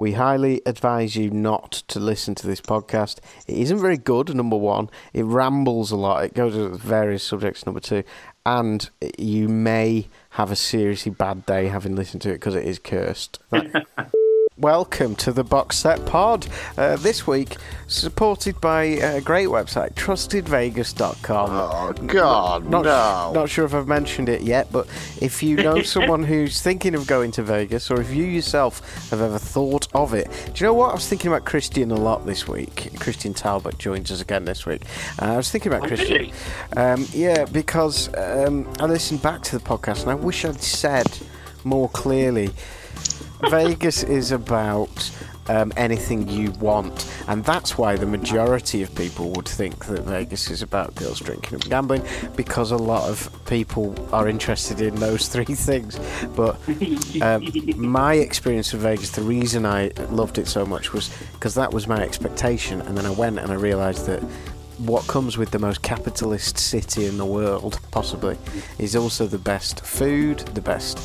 We highly advise you not to listen to this podcast. It isn't very good, number one. It rambles a lot. It goes into various subjects, number two. And you may have a seriously bad day having listened to it because it is cursed. Welcome to the Box Set Pod. This week, supported by a great website, trustedvegas.com. Oh, God, no. Not sure if I've mentioned it yet, but if you know someone who's thinking of going to Vegas, or if you yourself have ever thought of it, do you know what? I was thinking about Christian a lot this week. Christian Talbot joins us again this week. I was thinking about Christian. Because I listened back to the podcast, and I wish I'd said more clearly... Vegas is about anything you want, and that's why the majority of people would think that Vegas is about girls, drinking and gambling, because a lot of people are interested in those three things. But my experience of Vegas, the reason I loved it so much was because that was my expectation, and then I went and I realised that what comes with the most capitalist city in the world, possibly, is also the best food, the best,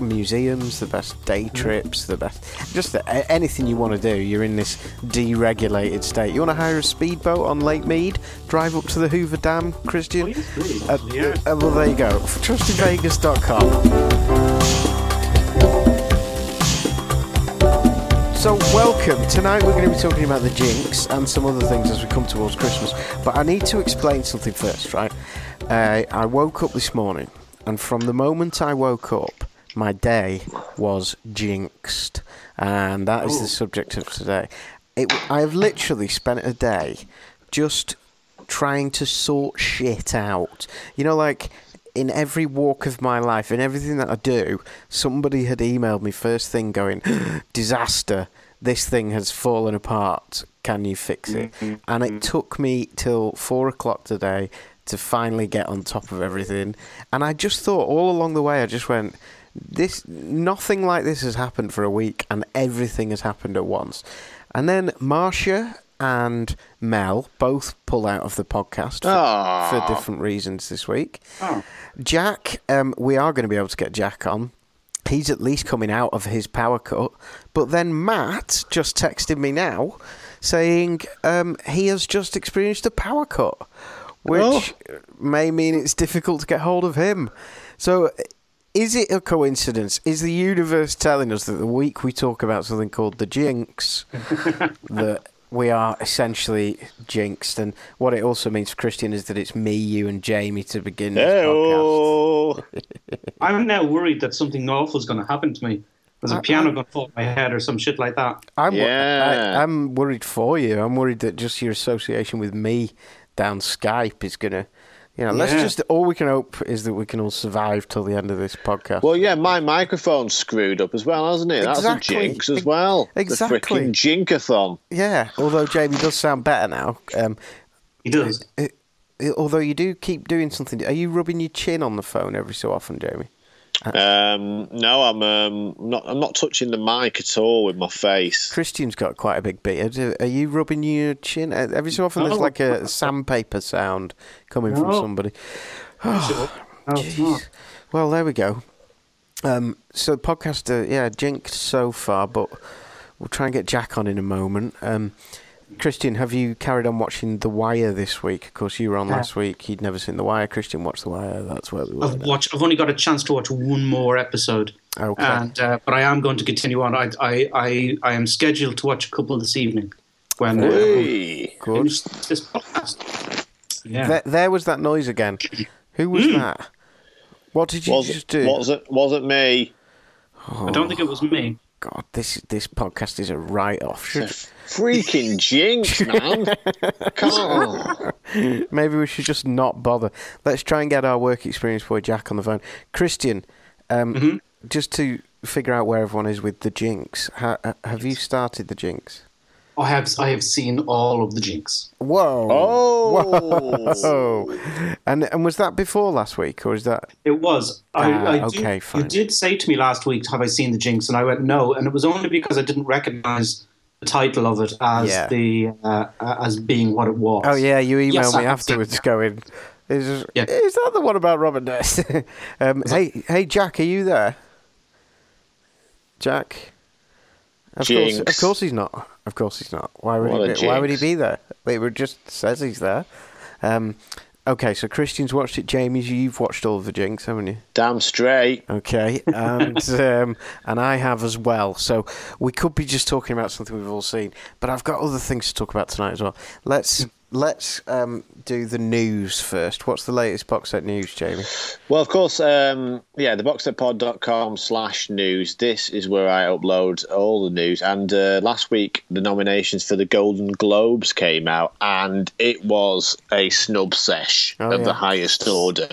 museums, the best day trips, the best... Just anything you want to do, you're in this deregulated state. You want to hire a speedboat on Lake Mead? Drive up to the Hoover Dam, Christian? Please. Well, there you go. TrustedVegas.com. So welcome. Tonight we're going to be talking about The Jinx and some other things as we come towards Christmas. But I need to explain something first, right? I woke up this morning, and from the moment I woke up, my day was jinxed. And that is the subject of today. I have literally spent a day just trying to sort shit out. You know, like... In every walk of my life, in everything that I do, somebody had emailed me first thing going, disaster, this thing has fallen apart, can you fix it? Mm-hmm. And it took me till 4 o'clock today to finally get on top of everything. And I just thought all along the way, I just went, nothing like this has happened for a week and everything has happened at once. And then Marcia and Mel both pulled out of the podcast for different reasons this week. Oh. Jack, we are going to be able to get Jack on. He's at least coming out of his power cut. But then Matt just texted me now saying he has just experienced a power cut, which may mean it's difficult to get hold of him. So... Is it a coincidence? Is the universe telling us that the week we talk about something called The Jinx, that we are essentially jinxed? And what it also means for Christian is that it's me, you and Jamie to begin this podcast. I'm now worried that something awful is going to happen to me. There's a piano going to fall on my head or some shit like that. I'm worried for you. I'm worried that just your association with me down Skype is going to... let's just... All we can hope is that we can all survive till the end of this podcast. Well, yeah, my microphone's screwed up as well, hasn't it? Exactly. That's a jinx as well. Exactly. The frickin' jinkathon. Yeah, although Jamie does sound better now. He does. Although you do keep doing something. Are you rubbing your chin on the phone every so often, Jamie? No, I'm not touching the mic at all with my face. Christian's got quite a big beard. Are you rubbing your chin? Every so often there's like a sandpaper sound coming from somebody. Oh, well, there we go. So the podcast, jinked so far, but we'll try and get Jack on in a moment. Christian, have you carried on watching The Wire this week? Of course, you were on last week. You'd never seen The Wire. Christian watched The Wire. That's where we were. I've only got a chance to watch one more episode. Okay. And, but I am going to continue on. I am scheduled to watch a couple this evening. When finish this podcast. Yeah. There was that noise again. Who was that? What did you just do? Was it me? Oh. I don't think it was me. God, this podcast is a write-off. It's a freaking jinx, man. Come on. Maybe we should just not bother. Let's try and get our work experience boy Jack on the phone. Christian, Just to figure out where everyone is with The Jinx, have you started The Jinx? I have seen all of The Jinx. Whoa! Oh! Whoa. And was that before last week, or is that... It was. Fine. You did say to me last week, have I seen The Jinx? And I went, no. And it was only because I didn't recognise the title of it as as being what it was. Oh, yeah, you emailed me afterwards going, is that the one about Robert Ness? Hey, Jack, are you there? Jack? Of course he's not. Of course he's not. Why would he be there? It just says he's there. Okay, so Christian's watched it. Jamie, you've watched all of The Jinx, haven't you? Damn straight. Okay, and and I have as well. So we could be just talking about something we've all seen, but I've got other things to talk about tonight as well. Let's do the news first. What's the latest box set news, Jamie? Well, of course, the boxsetpod.com/news. This is where I upload all the news. And last week, the nominations for the Golden Globes came out, and it was a snub sesh of the highest order.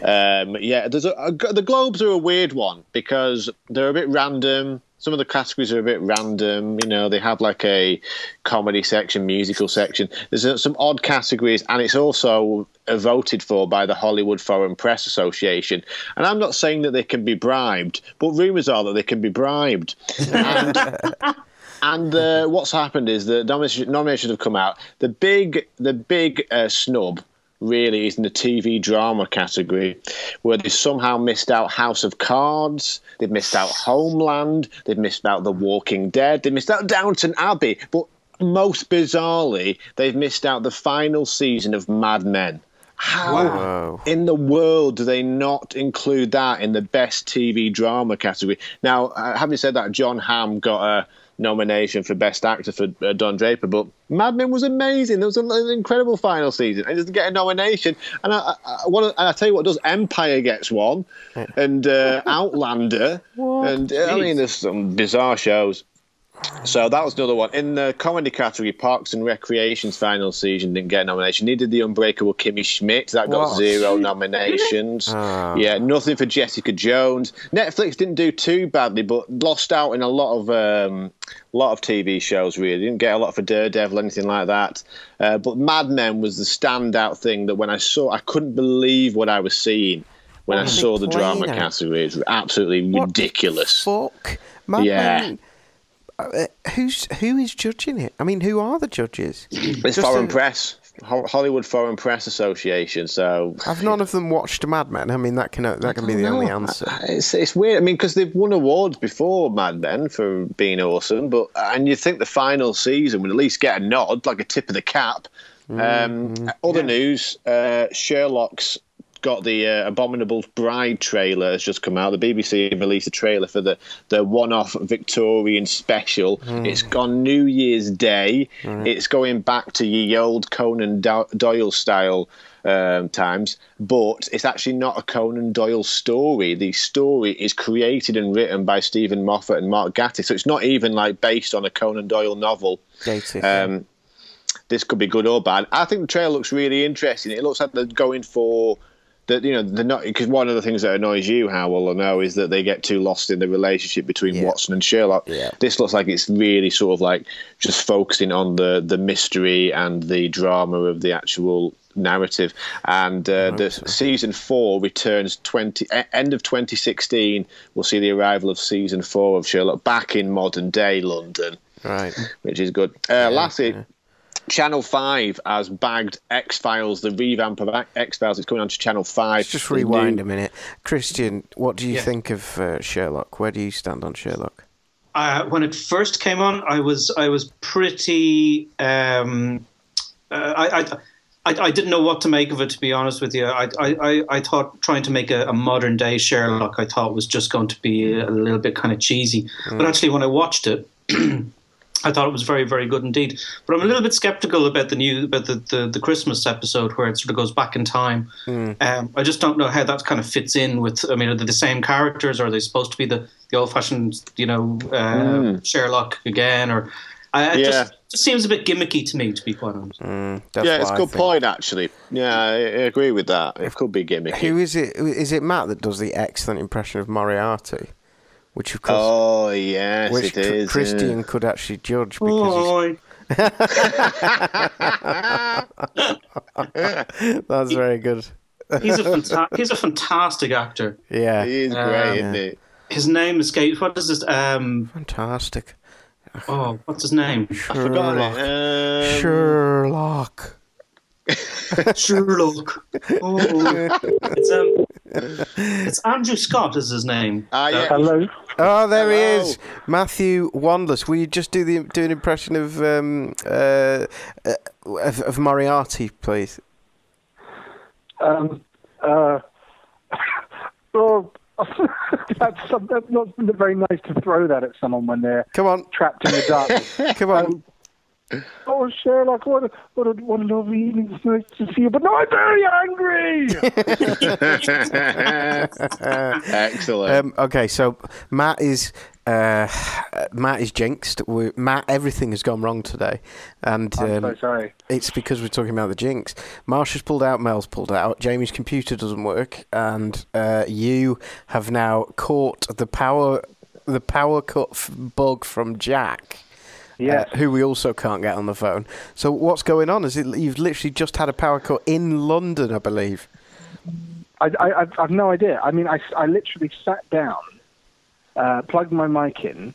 The Globes are a weird one because they're a bit random. Some of the categories are a bit random. You know, they have like a comedy section, musical section. There's some odd categories, and it's also voted for by the Hollywood Foreign Press Association. And I'm not saying that they can be bribed, but rumours are that they can be bribed. And what's happened is the nominations have come out. The big snub really is in the TV drama category, where they somehow missed out House of Cards, they've missed out Homeland, they've missed out The Walking Dead, they missed out Downton Abbey, but most bizarrely, they've missed out the final season of Mad Men. How in the world do they not include that in the best TV drama category? Now, having said that, John Hamm got a nomination for Best Actor for Don Draper, but Mad Men was amazing. There was an incredible final season. It doesn't get a nomination. And I tell you what, does Empire gets one, and Outlander, and I mean, there's some bizarre shows. So that was another one. In the comedy category, Parks and Recreation's final season didn't get a nomination. Neither did The Unbreakable Kimmy Schmidt. That got zero nominations. Yeah, nothing for Jessica Jones. Netflix didn't do too badly, but lost out in a lot of TV shows, really. Didn't get a lot for Daredevil, anything like that. But Mad Men was the standout thing that when I saw, I couldn't believe what I was seeing. When I saw the drama category, it was absolutely ridiculous. Fuck. Mad Men... Who is judging it? I mean, who are the judges? It's Foreign Press, Hollywood Foreign Press Association. So have none of them watched Mad Men? I mean, that can be the only answer. It's weird. I mean, because they've won awards before Mad Men for being awesome, and you think the final season would at least get a nod, like a tip of the cap. Other news: Sherlock's got the Abominable Bride trailer has just come out. The BBC released a trailer for the one-off Victorian special. It's on New Year's Day. It's going back to ye old Conan Doyle style times, but it's actually not a Conan Doyle story. The story is created and written by Stephen Moffat and Mark Gatiss, so it's not even like based on a Conan Doyle novel. This could be good or bad. I think the trailer looks really interesting. It looks like they're going for... That, you know, they're not, because one of the things that annoys you, Howell, I know, is that they get too lost in the relationship between Watson and Sherlock. This looks like it's really sort of like just focusing on the mystery and the drama of the actual narrative. And season 4 returns end of 2016. We'll see the arrival of season 4 of Sherlock back in modern day London, right? Which is good. Lastly. Yeah. Channel 5 has bagged X Files, the revamp of X Files. It's coming on to Channel 5. Let's just rewind a minute. Christian, what do you think of Sherlock? Where do you stand on Sherlock? When it first came on, I was pretty. I didn't know what to make of it, to be honest with you. I thought trying to make a modern day Sherlock, I thought was just going to be a little bit kind of cheesy. But actually, when I watched it. I thought it was very, very good indeed. But I'm a little bit sceptical about the Christmas episode where it sort of goes back in time. I just don't know how that kind of fits in with, I mean, are they the same characters? Or are they supposed to be the old-fashioned, Sherlock again? Or It just seems a bit gimmicky to me, to be quite honest. It's a good point, actually. Yeah, I agree with that. It could be gimmicky. Who is it? Is it Matt that does the excellent impression of Moriarty? Which, of course... Oh, yes, it is. Christian could actually judge because... That's very good. He's a fantastic actor. Yeah. He is great, isn't he? His name escapes... What is this? Fantastic. Oh, what's his name? Sherlock. I forgot it. Sherlock. Sherlock. Oh, it's Andrew Scott is his name. Hello. Oh, there he is, Matthew Wandless. Will you just do an impression of Moriarty, please? Oh. That's not very nice to throw that at someone when they're trapped in the dark. Come on. Oh, Sherlock, what a lovely evening. It's nice to see you, but no, I'm very angry! Excellent. Okay, so Matt is jinxed. Everything has gone wrong today. And, I'm so sorry. It's because we're talking about the jinx. Marsha's pulled out, Mel's pulled out, Jamie's computer doesn't work, and you have now caught the power cut bug from Jack. Yes. Who we also can't get on the phone. So what's going on? You've literally just had a power cut in London, I believe. I've no idea. I mean, I literally sat down, plugged my mic in,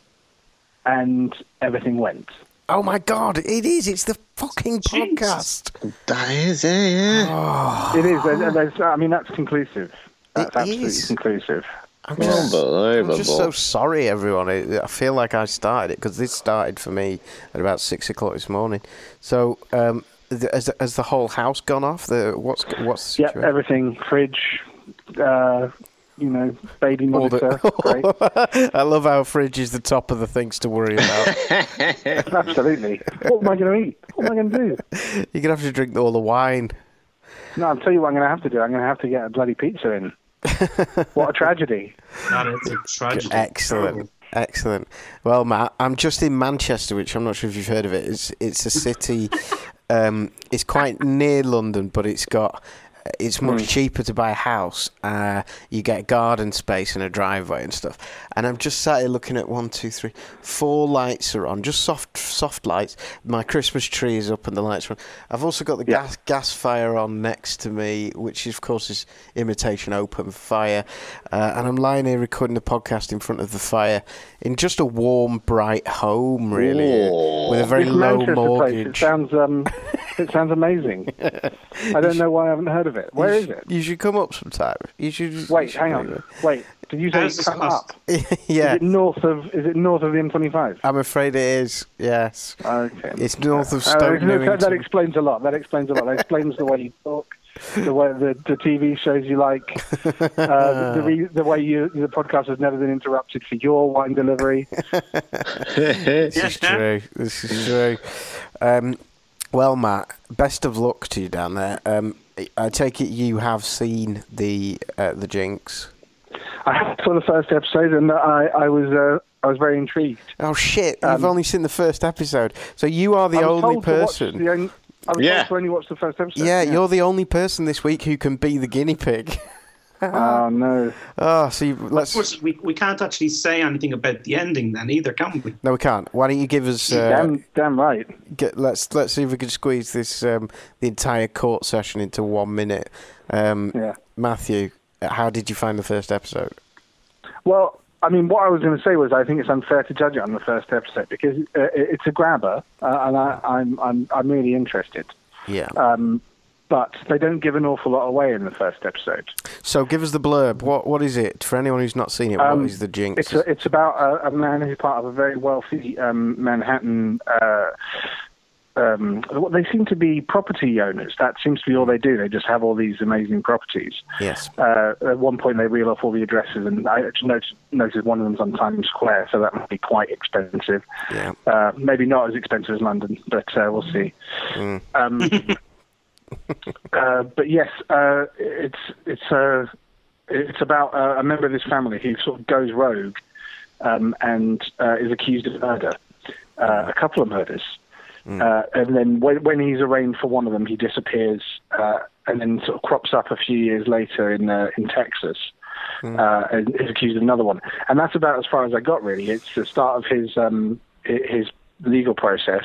and everything went. Oh, my God. It is. It's the fucking podcast. That is it, yeah. Oh. It is. I mean, that's conclusive. That's absolutely conclusive. I'm just so sorry, everyone. I feel like I started it, because this started for me at about 6 o'clock this morning. So, has the whole house gone off? What's the situation? Yeah, everything, fridge, baby monitor. Great. I love how fridge is the top of the things to worry about. Absolutely. What am I going to eat? What am I going to do? You're going to have to drink all the wine. No, I'll tell you what I'm going to have to do. I'm going to have to get a bloody pizza in. What a tragedy. That is a tragedy. Excellent. Well, Matt, I'm just in Manchester, which I'm not sure if you've heard of it. It's a city, it's quite near London, but it's much cheaper to buy a house. You get garden space and a driveway and stuff. And I'm just sat here looking at 4 lights are on, just soft lights. My Christmas tree is up and the lights are on. I've also got the gas fire on next to me, which is, of course, is imitation open fire. And I'm lying here recording the podcast in front of the fire in just a warm, bright home, really, with a very low mortgage. It sounds, amazing. I don't know why I haven't heard of it. Where is it? You should come up sometime. Wait, did you say come up? Yeah. Is it north of the M25? I'm afraid it is, yes. Okay. It's north of Stoke Newington. That explains a lot. That explains the way you talk, the way the TV shows you like, the way the podcast has never been interrupted for your wine delivery. This is true. Well, Matt, best of luck to you down there. I take it you have seen the Jinx. I saw the first episode, and I was very intrigued. Oh shit! You've only seen the first episode, so you are the only person. I was told to only watch the first episode. Yeah, you're the only person this week who can be the guinea pig. Oh no! Oh, so let's. Of course, we can't actually say anything about the ending then either, can we? No, we can't. Why don't you give us? Damn right. Let's see if we can squeeze this the entire court session into 1 minute. Matthew, how did you find the first episode? Well, I mean, what I was going to say was I think it's unfair to judge it on the first episode because it's a grabber, and I'm really interested. Yeah. But they don't give an awful lot away in the first episode. So give us the blurb. What is it? For anyone who's not seen it, what is the Jinx? It's about a man who's part of a very wealthy Manhattan... they seem to be property owners. That seems to be all they do. They just have all these amazing properties. Yes. At one point, they reel off all the addresses, and I noticed one of them's on Times Square, so that must be quite expensive. Yeah. Maybe not as expensive as London, but we'll see. Mm. But yes, it's about a member of this family who sort of goes rogue and is accused of murder. a couple of murders. And then when he's arraigned for one of them, he disappears and then sort of crops up a few years later in Texas and is accused of another one. And that's about as far as I got, really. It's the start of his legal process.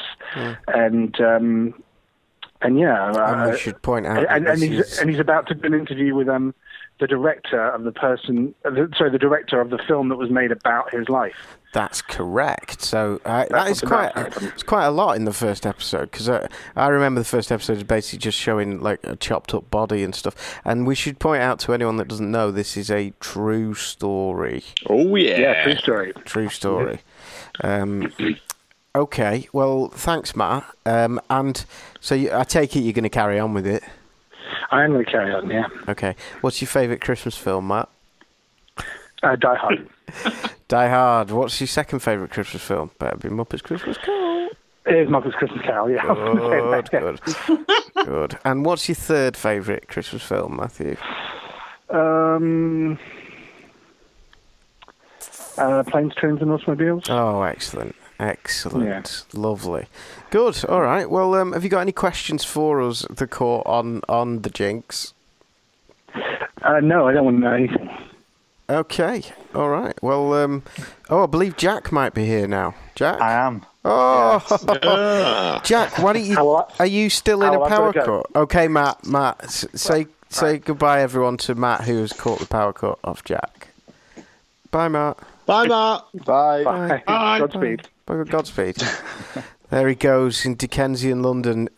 And we should point out he's about to do an interview with the director of the film that was made about his life. That's correct. So it's quite a lot in the first episode, because I remember the first episode is basically just showing like a chopped up body and stuff. And we should point out to anyone that doesn't know, this is a true story. Oh yeah, true story. True story. Okay, well, thanks, Matt. And so I take it you're going to carry on with it. I am going to carry on, yeah. Okay. What's your favourite Christmas film, Matt? Die Hard. Die Hard. What's your second favourite Christmas film? Better be Muppets Christmas Carol. It is Muppets Christmas Carol, yeah. Good. And what's your third favourite Christmas film, Matthew? Planes, Trains and Automobiles. Oh, excellent. Yeah. Lovely. Good. All right. Well, have you got any questions for us, the court, on The Jinx? No, I don't want to know anything. Okay. All right. Well, I believe Jack might be here now. Jack? I am. Oh, yes. Jack, why don't you... Are you still in a power cut? Okay, Matt, say goodbye, everyone, to Matt, who has caught the power cut off Jack. Bye, Matt. Bye, Matt. Bye. Godspeed. Godspeed. There he goes in Dickensian London.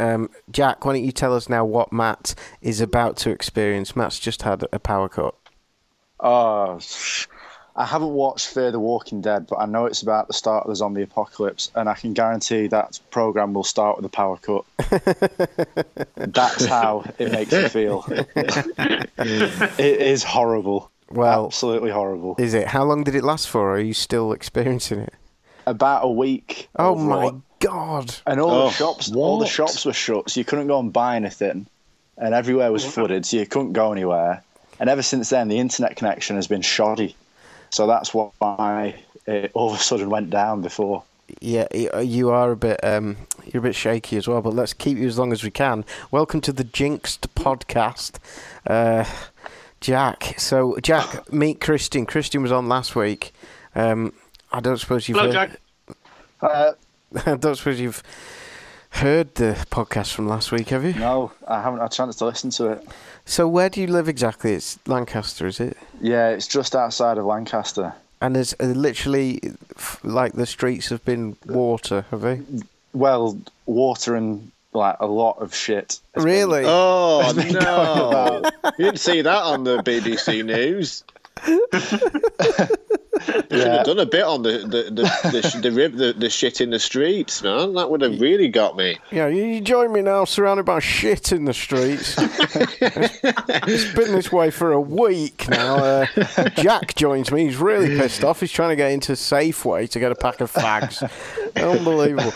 Jack, why don't you tell us now what Matt is about to experience? Matt's just had a power cut. Oh, I haven't watched Fear the Walking Dead, but I know it's about the start of the zombie apocalypse, and I can guarantee that programme will start with a power cut. That's how it makes me feel. It is horrible. Well, absolutely horrible. Is it? How long did it last for? Are you still experiencing it? About a week. Oh my God! And all the shops were shut, so you couldn't go and buy anything, and everywhere was flooded, so you couldn't go anywhere. And ever since then, the internet connection has been shoddy, so that's why it all of a sudden went down before. Yeah, you are you're a bit shaky as well, but let's keep you as long as we can. Welcome to the Jinxed podcast. Jack. So, Jack, meet Christian. Christian was on last week. I don't suppose you've heard... Hello, Jack. I don't suppose you've heard the podcast from last week, have you? No, I haven't had a chance to listen to it. So where do you live exactly? It's Lancaster, is it? Yeah, it's just outside of Lancaster. And there's literally, like, the streets have been water, have they? Well, water and... like a lot of shit. Really? Oh, no. You didn't see that on the BBC News. You should have done a bit on the shit in the streets, man. That would have really got me. Yeah, you join me now, surrounded by shit in the streets. It's been this way for a week now. Jack joins me. He's really pissed off. He's trying to get into Safeway to get a pack of fags. Unbelievable.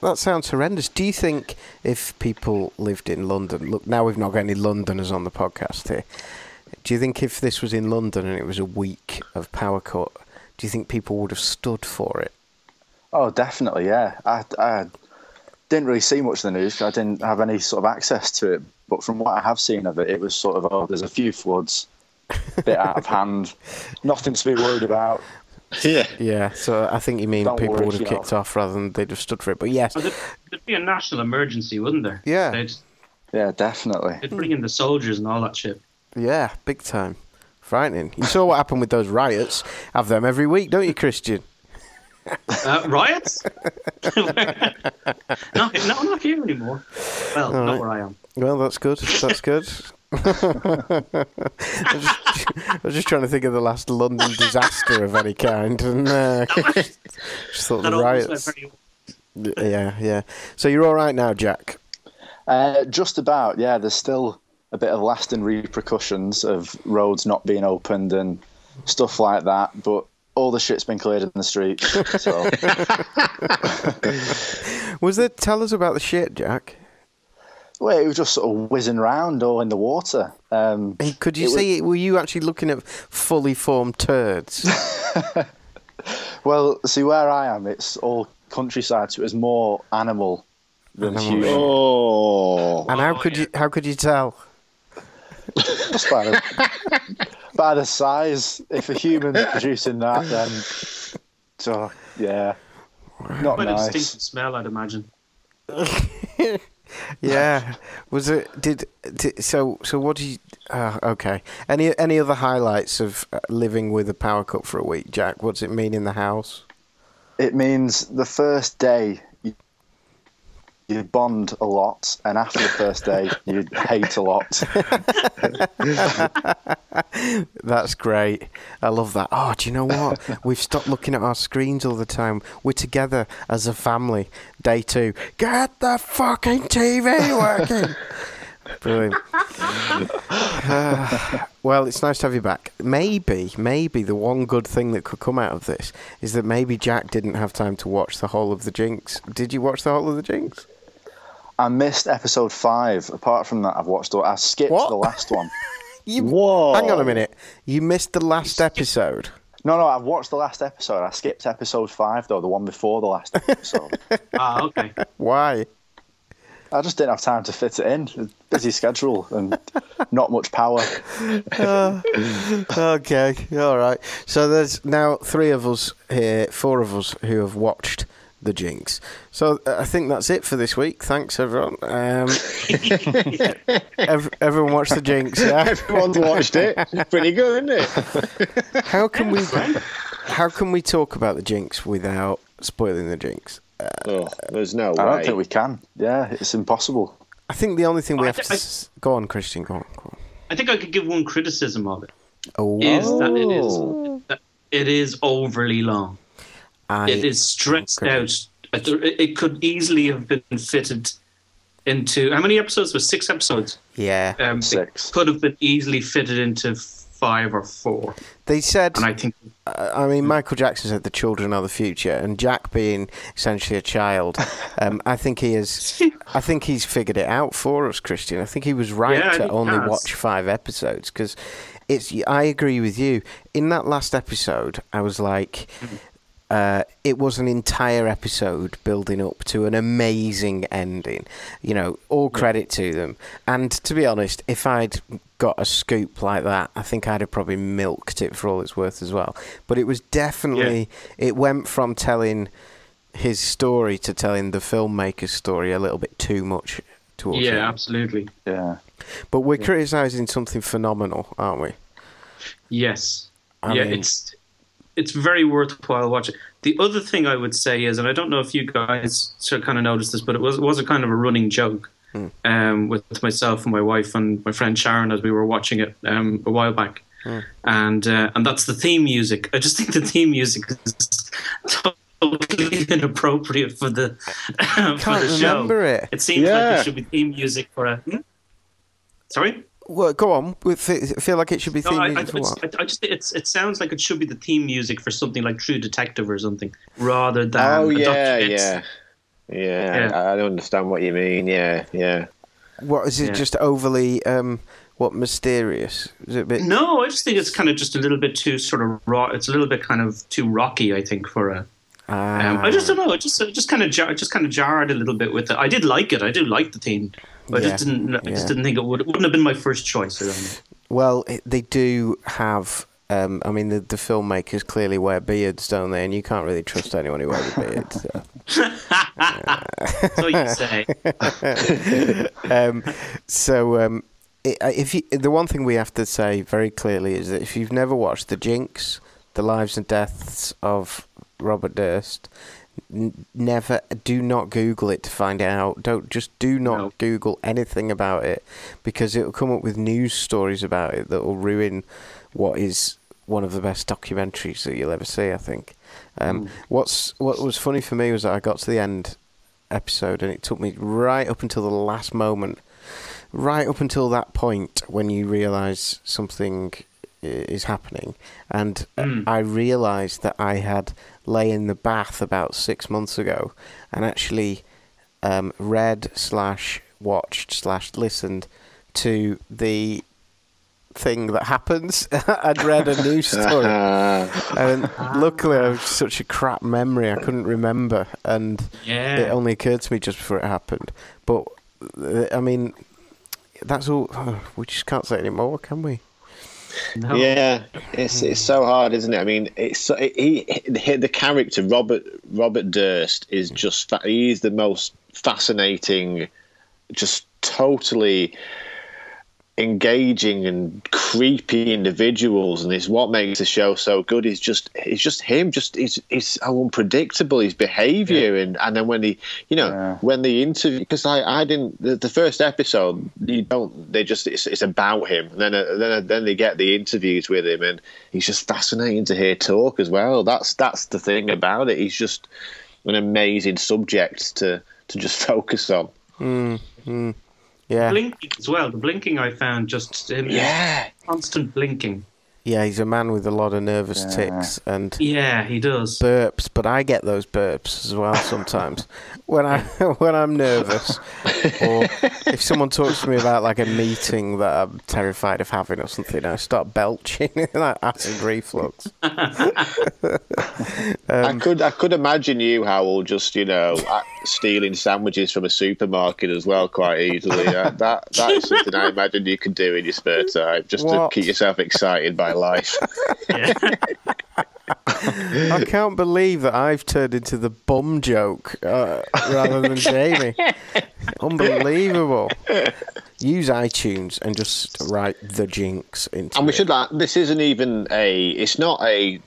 That sounds horrendous. Do you think if people lived in London... Look, now we've not got any Londoners on the podcast here. Do you think if this was in London and it was a week of power cut, do you think people would have stood for it? Oh, definitely, yeah. I didn't really see much of the news because I didn't have any sort of access to it. But from what I have seen of it, it was sort of, there's a few floods, a bit out of hand, nothing to be worried about. Yeah. Yeah, so I think you mean people would have kicked off rather than they'd have stood for it. But yes. There'd be a national emergency, wouldn't there? Yeah. Yeah, definitely. They'd bring in the soldiers and all that shit. Yeah, big time. Frightening. You saw what happened with those riots. Have them every week, don't you, Christian? Riots? No, I'm not here anymore. Well, all not right. Where I am. Well, that's good. That's good. I was just trying to think of the last London disaster of any kind. And just thought the riots. Yeah. So you're all right now, Jack? Just about, yeah. There's still... a bit of lasting repercussions of roads not being opened and stuff like that, but all the shit's been cleared in the streets. So. Tell us about the shit, Jack. Well, it was just sort of whizzing round all in the water. Were you actually looking at fully formed turds? Well, see, where I am, it's all countryside, so it's more animal than human. Oh. And how could you tell? Just by the size. If a human's producing that, then so yeah, not quite nice. A distinct smell, I'd imagine. Yeah, was it? Did so? What do you? Okay. Any other highlights of living with a power cut for a week, Jack? What's it mean in the house? It means the first day you bond a lot, and after the first day you hate a lot. That's great. I love that. Oh, do you know what? We've stopped looking at our screens all the time. We're together as a family. Day two. Get the fucking TV working. Brilliant. Well, it's nice to have you back. Maybe the one good thing that could come out of this is that maybe Jack didn't have time to watch the whole of The Jinx. Did you watch the whole of The Jinx? I missed episode 5. Apart from that, I've watched it. I skipped the last one. Whoa! Hang on a minute. You missed the last episode. No, I've watched the last episode. I skipped episode 5, though, the one before the last episode. Ah, okay. Why? I just didn't have time to fit it in. Busy schedule and not much power. Okay, all right. So there's now 3 of us here, 4 of us who have watched The Jinx. So I think that's it for this week. Thanks, everyone. Everyone watched The Jinx, yeah? Everyone's watched it. Pretty good, isn't it? How can we talk about The Jinx without spoiling The Jinx? There's no way. I don't think we can. Yeah, it's impossible. I think the only thing we have to... Go on, Christian, go on. I think I could give one criticism of it. Oh. Is that it is overly long. It is stretched out. It could easily have been fitted into... How many episodes? It was 6 episodes. Yeah, 6. It could have been easily fitted into 5 or 4. They said... And I think... I mean, Michael Jackson said the children are the future, and Jack being essentially a child, I think he's figured it out for us, Christian. I think he was right to only watch 5 episodes, because it's. I agree with you. In that last episode, I was like, it was an entire episode building up to an amazing ending. You know, all credit to them. And to be honest, if I'd got a scoop like that, I think I'd have probably milked it for all it's worth as well. But it was definitely... Yeah. It went from telling his story to telling the filmmaker's story a little bit too much towards him. Yeah, absolutely. Yeah. But we're criticising something phenomenal, aren't we? Yes. I mean, it's very worthwhile watching. The other thing I would say is, and I don't know if you guys sort of kind of noticed this, but it was a kind of a running joke with myself and my wife and my friend Sharon as we were watching it a while back. Mm. And that's the theme music. I just think the theme music is totally inappropriate for the show. It. It seems like it should be theme music for a... Hmm? Sorry? Well, go on. I feel like it should be theme music for what? It sounds like it should be the theme music for something like True Detective or something, rather than... Oh, yeah. I don't understand what you mean, yeah. What, is it just overly, mysterious? Is it a bit... No, I just think it's kind of just a little bit too sort of raw. It's a little bit kind of too rocky, I think, for a... I just don't know. It just kind of jarred a little bit with it. I did like it. I do like the theme. But I just didn't think it wouldn't have been my first choice. Well, they do have... I mean, the filmmakers clearly wear beards, don't they? And you can't really trust anyone who wears a beard. So. That's all you say. The one thing we have to say very clearly is that if you've never watched The Jinx, The Lives and Deaths of Robert Durst... Never, do not Google it to find out. Do not Google anything about it, because it'll come up with news stories about it that will ruin what is one of the best documentaries that you'll ever see, I think. What was funny for me was that I got to the end episode and it took me right up until the last moment, right up until that point when you realise something is happening, and I realised that I had lay in the bath about 6 months ago and actually read /watched /listened to the thing that happens. I'd read a news story. And luckily, I have such a crap memory, I couldn't remember. And it only occurred to me just before it happened. But, I mean, that's all. We just can't say anymore, can we? No. Yeah, it's so hard, isn't it? I mean, it's so, the character Robert Durst is just he's the most fascinating, just totally engaging and creepy individuals, and it's what makes the show so good. It's just him. Just it's how unpredictable his behaviour, and then when he, when they interview, because I didn't the first episode it's about him, and then they get the interviews with him, and he's just fascinating to hear talk as well. That's the thing about it. He's just an amazing subject to just focus on. Mm-hmm. Yeah. Blinking as well. The blinking I found just him. Yeah. Constant blinking. Yeah, he's a man with a lot of nervous tics and he does burps. But I get those burps as well sometimes when I'm nervous, or if someone talks to me about like a meeting that I'm terrified of having or something, I start belching like acid reflux. I could imagine you, Howell, just stealing sandwiches from a supermarket as well quite easily. That's something I imagine you could do in your spare time to keep yourself excited by life. I can't believe that I've turned into the bum joke rather than Jamie. Unbelievable. Use iTunes and just write The Jinx into and we it. Should like this isn't even a it's not a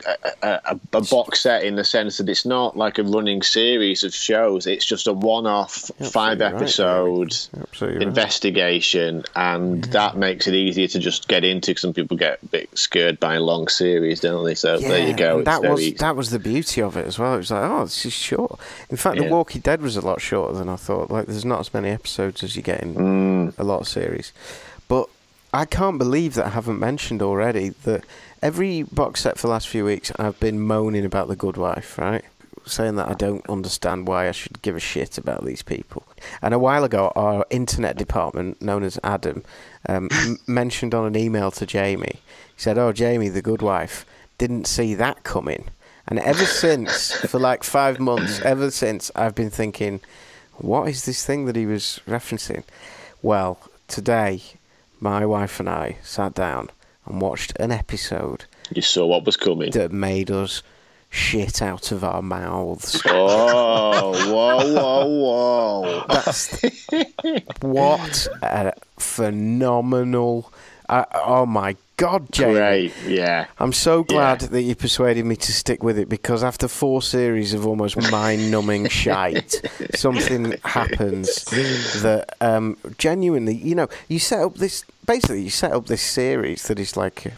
box set in the sense that it's not like a running series of shows. It's just a one-off 5-episode investigation, and that makes it easier to just get into, because some people get a bit scared by long series, don't they? So there you go. That was the beauty of it as well. It was like, oh, this is short. In fact, The Walking Dead was a lot shorter than I thought. Like, there's not as many episodes as you get in a lot of series. But I can't believe that I haven't mentioned already that every box set for the last few weeks I've been moaning about The Good Wife, right? Saying that I don't understand why I should give a shit about these people. And a while ago, our internet department, known as Adam, mentioned on an email to Jamie. He said, oh, Jamie, The Good Wife, didn't see that coming. And ever since, for like 5 months, I've been thinking, what is this thing that he was referencing? Well, today, my wife and I sat down and watched an episode. You saw what was coming. That made us shit out of our mouths. Oh, whoa. That's what a phenomenal... oh, my God, Jamie. Great, yeah. I'm so glad that you persuaded me to stick with it, because after 4 series of almost mind-numbing shite, something happens that genuinely, you set up this series that is like,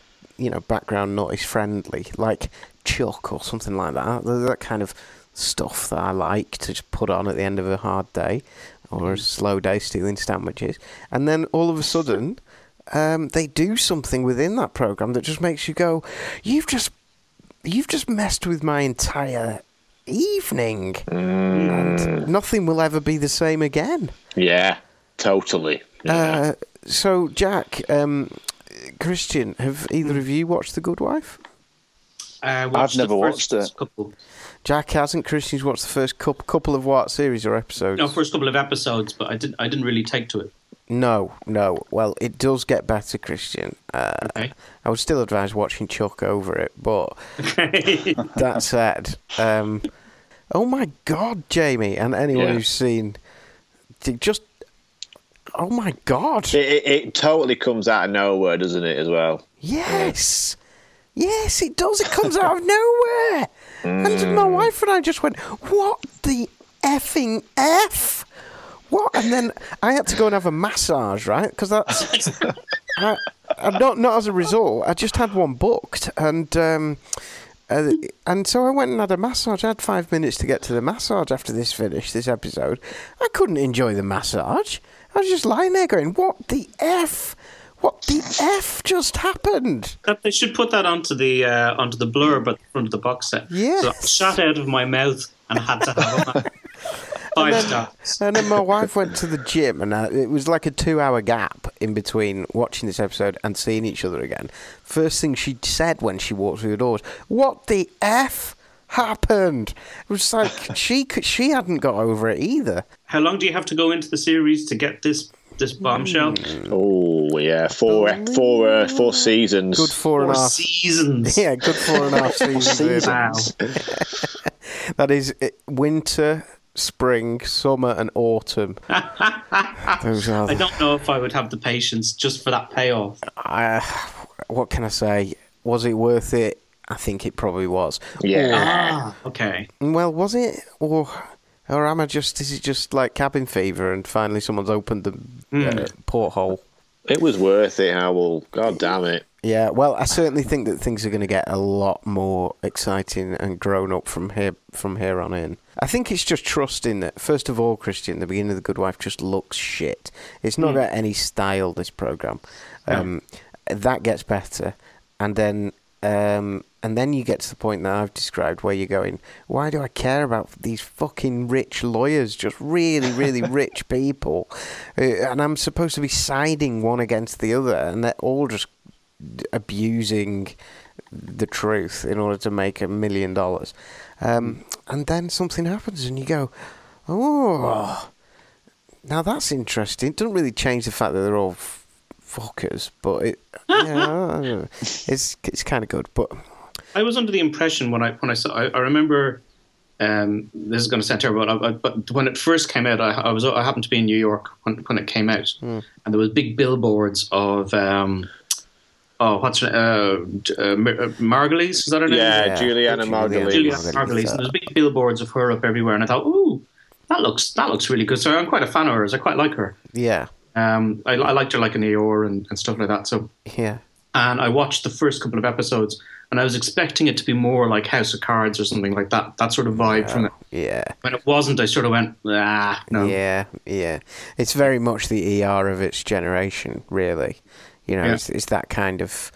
background noise friendly, like Chuck or something like that. That kind of stuff that I like to just put on at the end of a hard day or a slow day stealing sandwiches. And then all of a sudden... they do something within that program that just makes you go, you've just messed with my entire evening, and nothing will ever be the same again. Yeah, totally. Yeah. So, Jack, Christian, have either of you watched The Good Wife? I've never watched it. Couple. Jack hasn't. Christian's watched the first couple of what series or episodes? No, first couple of episodes, but I didn't really take to it. No. Well, it does get better, Christian. Okay. I would still advise watching Chuck over it, but that said, oh my God, Jamie, and anyone who's seen, just, oh my God. It totally comes out of nowhere, doesn't it, as well? Yes. Yes, it does. It comes out of nowhere. And my wife and I just went, what the effing F? What? And then I had to go and have a massage, right? Because that's not as a result. I just had one booked, and so I went and had a massage. I had 5 minutes to get to the massage after this episode. I couldn't enjoy the massage. I was just lying there going, "What the F? What the F just happened?" They should put that onto the blurb at the front of the box set. Yes. So I shot out of my mouth and had to have a massage. And then my wife went to the gym, and it was like a 2-hour gap in between watching this episode and seeing each other again, first thing she said when she walked through the doors, what the F happened? It was like she hadn't got over it either. How long do you have to go into the series to get this bombshell? Oh yeah, four seasons. Good four and a half seasons. Yeah, good 4.5 seasons. Wow. That is winter, spring, summer, and autumn. I don't know if I would have the patience just for that payoff. What can I say? Was it worth it? I think it probably was. Yeah. Okay. Well, was it? Or am I just? Is it just like cabin fever? And finally, someone's opened the porthole. It was worth it, Howell. God damn it. Yeah. Well, I certainly think that things are going to get a lot more exciting and grown up from here on in. I think it's just trusting that. First of all, Christian, the beginning of The Good Wife just looks shit. It's not got any style. This program, that gets better, and then. And then you get to the point that I've described where you're going, why do I care about these fucking rich lawyers, just really, really rich people? And I'm supposed to be siding one against the other, and they're all just abusing the truth in order to make $1 million. And then something happens and you go, oh, now that's interesting. It doesn't really change the fact that they're all fuckers, but it's kind of good. But I was under the impression when I saw, I remember this is going to sound terrible, but when it first came out, I happened to be in New York when it came out, and there was big billboards of Margulies, is that her name? Yeah, Juliana Margulies. And there's big billboards of her up everywhere, and I thought, ooh, that looks really good. So I'm quite a fan of hers. I quite like her. Yeah. I liked her like in ER and stuff like that. So yeah, and I watched the first couple of episodes, and I was expecting it to be more like House of Cards or something like that. That sort of vibe from it. Yeah. When it wasn't, I sort of went, no. Yeah. It's very much the ER of its generation, really. You know, it's that kind of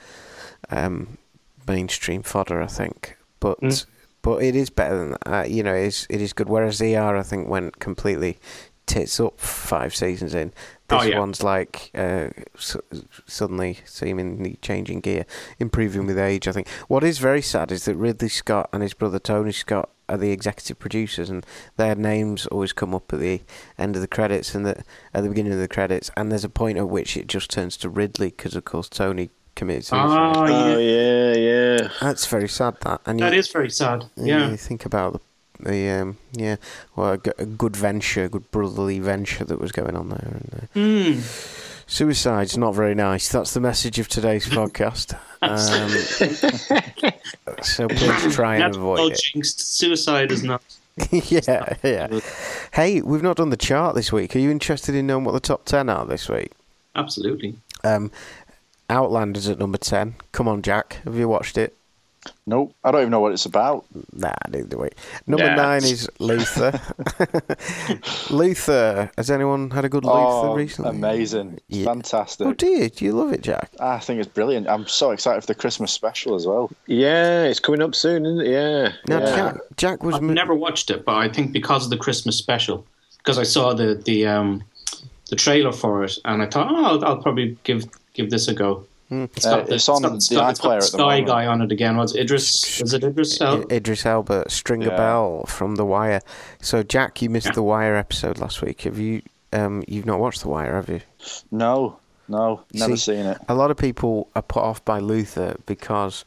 mainstream fodder, I think. But but it is better than that. You know, it is good. Whereas ER, I think, went completely tits up 5 seasons in. This one's like suddenly seemingly changing gear, improving with age, I think. What is very sad is that Ridley Scott and his brother Tony Scott are the executive producers, and their names always come up at the end of the credits and at the beginning of the credits, and there's a point at which it just turns to Ridley because, of course, Tony committed suicide. Oh, yeah. That's very sad, that. And that is very sad, yeah. You think about a good venture, good brotherly venture that was going on there. And suicide's not very nice. That's the message of today's podcast. So please try and avoid it. Jinxed. Suicide is not. Yeah. Hey, we've not done the chart this week. Are you interested in knowing what the top 10 are this week? Absolutely. Outlander's at number 10. Come on, Jack. Have you watched it? Nope, I don't even know what it's about. Nah, neither do we. Number 9 is Luther. Luther. Has anyone had a good Luther recently? Amazing. Yeah. Fantastic. Oh, dear. Do you love it, Jack? I think it's brilliant. I'm so excited for the Christmas special as well. Yeah, it's coming up soon, isn't it? Yeah. Now, Jack was... I've never watched it, but I think because of the Christmas special, because I saw the trailer for it, and I thought, I'll probably give this a go. It's on the iPlayer at the Sky moment. Guy on it again. Is it Idris Elba? Idris Elba, Stringer Bell from The Wire. So, Jack, you missed the Wire episode last week. Have you? You've not watched The Wire, have you? No, never seen it. A lot of people are put off by Luther because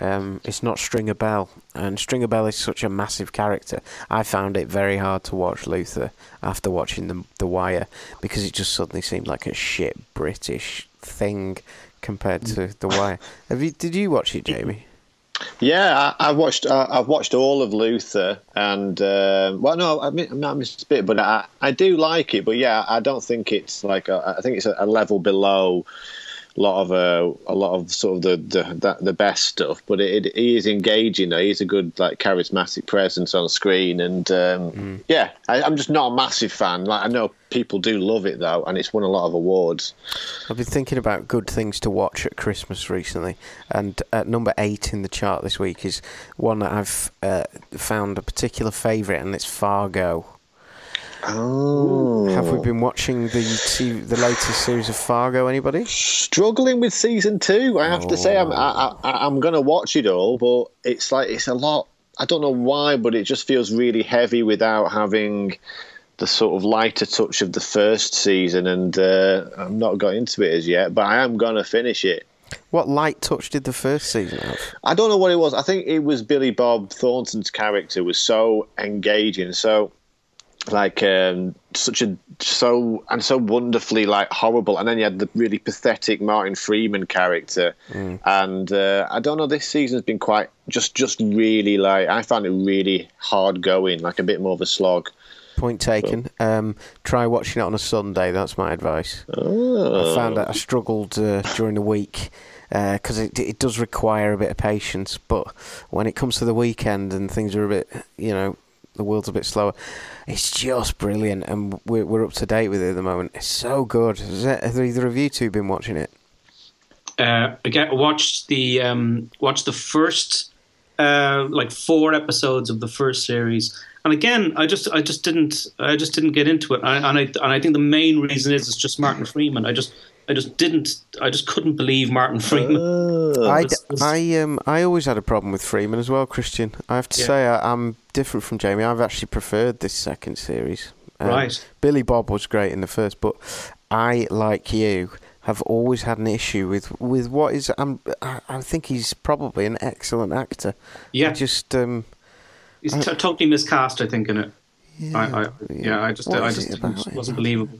it's not Stringer Bell, and Stringer Bell is such a massive character. I found it very hard to watch Luther after watching the Wire because it just suddenly seemed like a shit British thing. Compared to The Wire, did you watch it, Jamie? Yeah, I've watched all of Luther, and I missed a bit, but I do like it. But yeah, I don't think it's like I think it's a level below a lot of sort of the best stuff. But he is engaging. Though. He's a good like charismatic presence on screen, and I'm just not a massive fan. Like I know. People do love it, though, and it's won a lot of awards. I've been thinking about good things to watch at Christmas recently, and at number 8 in the chart this week is one that I've found a particular favourite, and it's Fargo. Oh. Have we been watching the latest series of Fargo, anybody? Struggling with season 2, I have to say. I'm going to watch it all, but it's like, it's a lot. I don't know why, but it just feels really heavy without having the sort of lighter touch of the first season, and I've not got into it as yet, but I am going to finish it. What light touch did the first season have? I don't know what it was. I think it was Billy Bob Thornton's character was so engaging, so like so wonderfully like horrible, and then you had the really pathetic Martin Freeman character, and I don't know. This season's been quite just really like, I found it really hard going, like a bit more of a slog. Point taken. Try watching it on a Sunday. That's my advice. I found that I struggled during the week because it does require a bit of patience. But when it comes to the weekend and things are a bit, the world's a bit slower, it's just brilliant, and we're up to date with it at the moment. It's so good. Have either of you two been watching it? Again, watched the first like 4 episodes of the first series. And again, I just didn't get into it. I think the main reason is it's just Martin Freeman. I just couldn't believe Martin Freeman. I always had a problem with Freeman as well, Christian. I have to say I'm different from Jamie. I've actually preferred this second series. Right. Billy Bob was great in the first, but I, like you, have always had an issue with what is. I think he's probably an excellent actor. Yeah. He's totally miscast, I think, in it. Yeah, it wasn't believable.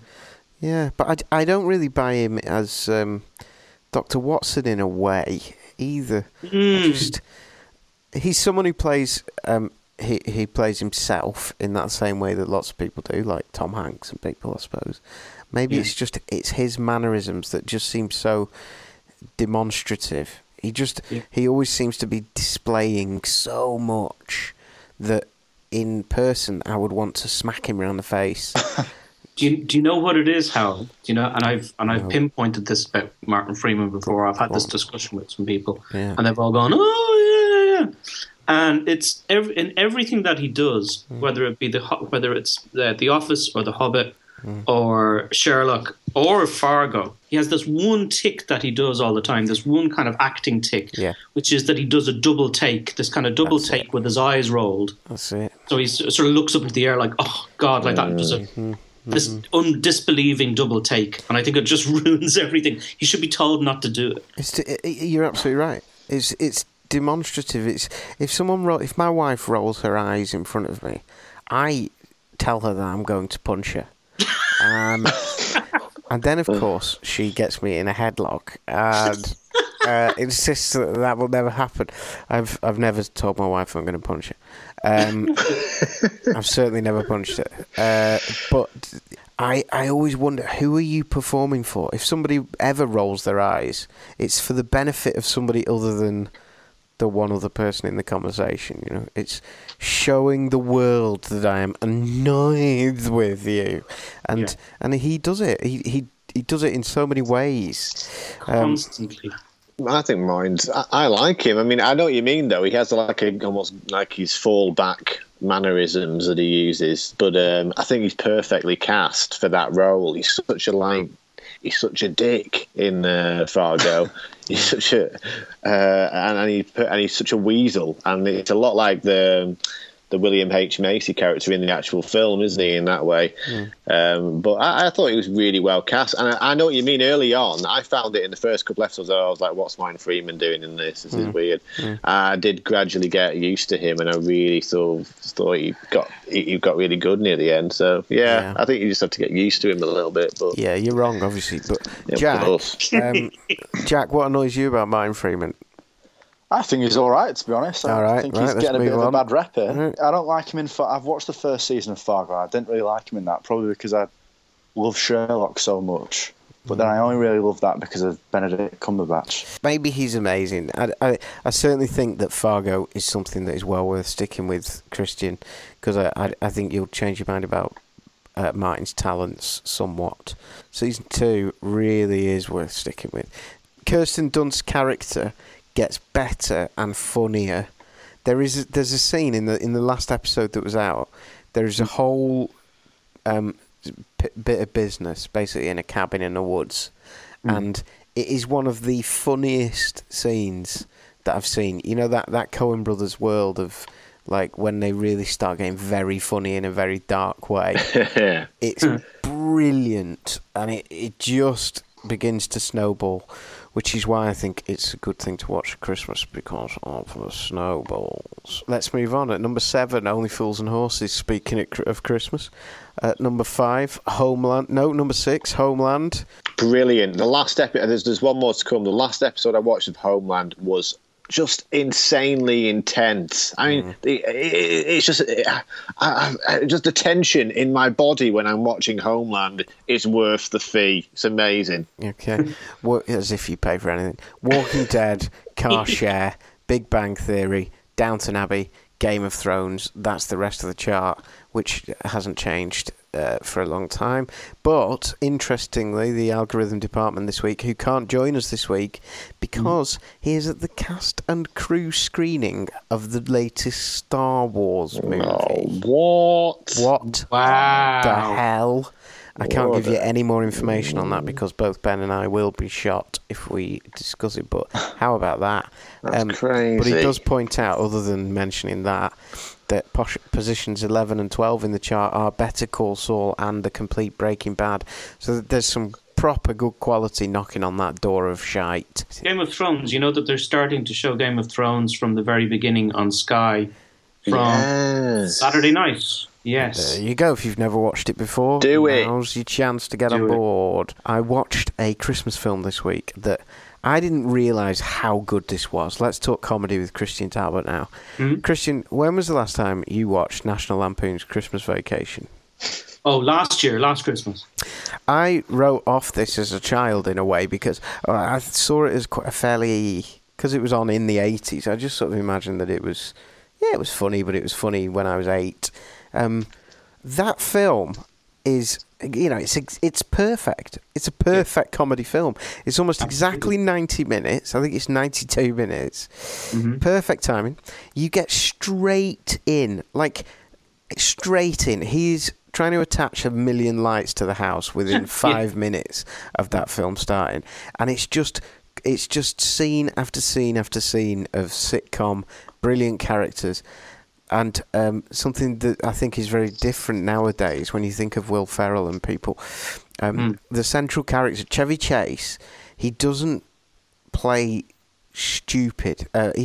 Yeah, but I don't really buy him as Dr. Watson in a way either. He's someone who plays he plays himself in that same way that lots of people do, like Tom Hanks and people, I suppose. Maybe it's his mannerisms that just seem so demonstrative. He always seems to be displaying so much that in person I would want to smack him around the face. Do you know what it is, Hal? Do you know? And I've pinpointed this about Martin Freeman before. I've had this discussion with some people, and they've all gone, "Oh yeah." And it's in everything that he does, whether it's The Office or The Hobbit or Sherlock or Fargo, he has this one tick that he does all the time, this one kind of acting tick, which is that he does a double take, with his eyes rolled. That's it. So he sort of looks up into the air like, oh, God, like that. Just this undisbelieving double take. And I think it just ruins everything. He should be told not to do it. You're absolutely right. It's demonstrative. If my wife rolls her eyes in front of me, I tell her that I'm going to punch her. And then, of course, she gets me in a headlock and insists that will never happen. I've never told my wife I'm going to punch her. I've certainly never punched her. But I always wonder, who are you performing for? If somebody ever rolls their eyes, it's for the benefit of somebody other than the one other person in the conversation. It's showing the world that I am annoyed with you, and he does it. He does it in so many ways, constantly. I think mine's. I like him. I mean, I know what you mean, though. He has almost like his fallback mannerisms that he uses, but I think he's perfectly cast for that role. He's such a He's such a dick in Fargo. He's such a he's such a weasel, and it's a lot like the William H. Macy character in the actual film, isn't he? In that way, but I thought he was really well cast, and I know what you mean. Early on, I found it in the first couple episodes. I was like, "What's Martin Freeman doing in this? This is weird." I did gradually get used to him, and I really sort of thought he got really good near the end. So yeah, I think you just have to get used to him a little bit. But yeah, you're wrong, obviously. But Jack, what annoys you about Martin Freeman? I think he's all right, to be honest. I think he's getting a bit of a bad rep here. Right. I don't like him in Fargo. I've watched the first season of Fargo. I didn't really like him in that, probably because I love Sherlock so much. But then I only really love that because of Benedict Cumberbatch. Maybe he's amazing. I certainly think that Fargo is something that is well worth sticking with, Christian, because I think you'll change your mind about Martin's talents somewhat. Season 2 really is worth sticking with. Kirsten Dunst's character gets better and funnier. There's a scene in the last episode that was out. There is a whole bit of business, basically in a cabin in the woods. Mm. And it is one of the funniest scenes that I've seen. You know, that Coen Brothers world of, like, when they really start getting very funny in a very dark way. It's brilliant. And it just begins to snowball, which is why I think it's a good thing to watch at Christmas, because of the snowballs. Let's move on. At number 7, Only Fools and Horses, speaking of Christmas. At number 5, Homeland. No, number 6, Homeland. Brilliant. The last episode, there's one more to come. The last episode I watched of Homeland was just insanely intense. I mean, it's just just the tension in my body when I'm watching Homeland is worth the fee. It's amazing. Okay. Well, as if you pay for anything. Walking Dead, Car Share, Big Bang Theory, Downton Abbey, Game of Thrones. That's the rest of the chart, which hasn't changed for a long time. But interestingly, the algorithm department this week, who can't join us this week because he is at the cast and crew screening of the latest Star Wars movie. Oh, what? Wow. The hell? I can't give you any more information on that because both Ben and I will be shot if we discuss it. But how about that? That's crazy. But he does point out, other than mentioning that positions 11 and 12 in the chart are Better Call Saul and The Complete Breaking Bad. So there's some proper good quality knocking on that door of shite. Game of Thrones, you know that they're starting to show Game of Thrones from the very beginning on Sky from Saturday night. Yes. There you go. If you've never watched it before, now's your chance to get on board. I watched a Christmas film this week that I didn't realise how good this was. Let's talk comedy with Christian Talbot now. Mm-hmm. Christian, when was the last time you watched National Lampoon's Christmas Vacation? Oh, last Christmas. I wrote off this as a child in a way because I saw it as quite a fairly... Because it was on in the 80s, I just sort of imagined that it was... Yeah, it was funny, but it was funny when I was 8. That film is, you know, it's perfect. It's a perfect comedy film. It's almost exactly 90 minutes. I think it's 92 minutes. Mm-hmm. Perfect timing. You get straight in. He's trying to attach a million lights to the house within 5 minutes of that film starting. And it's just scene after scene after scene of sitcom, brilliant characters. And something that I think is very different nowadays when you think of Will Ferrell and people. The central character, Chevy Chase, he doesn't play stupid. He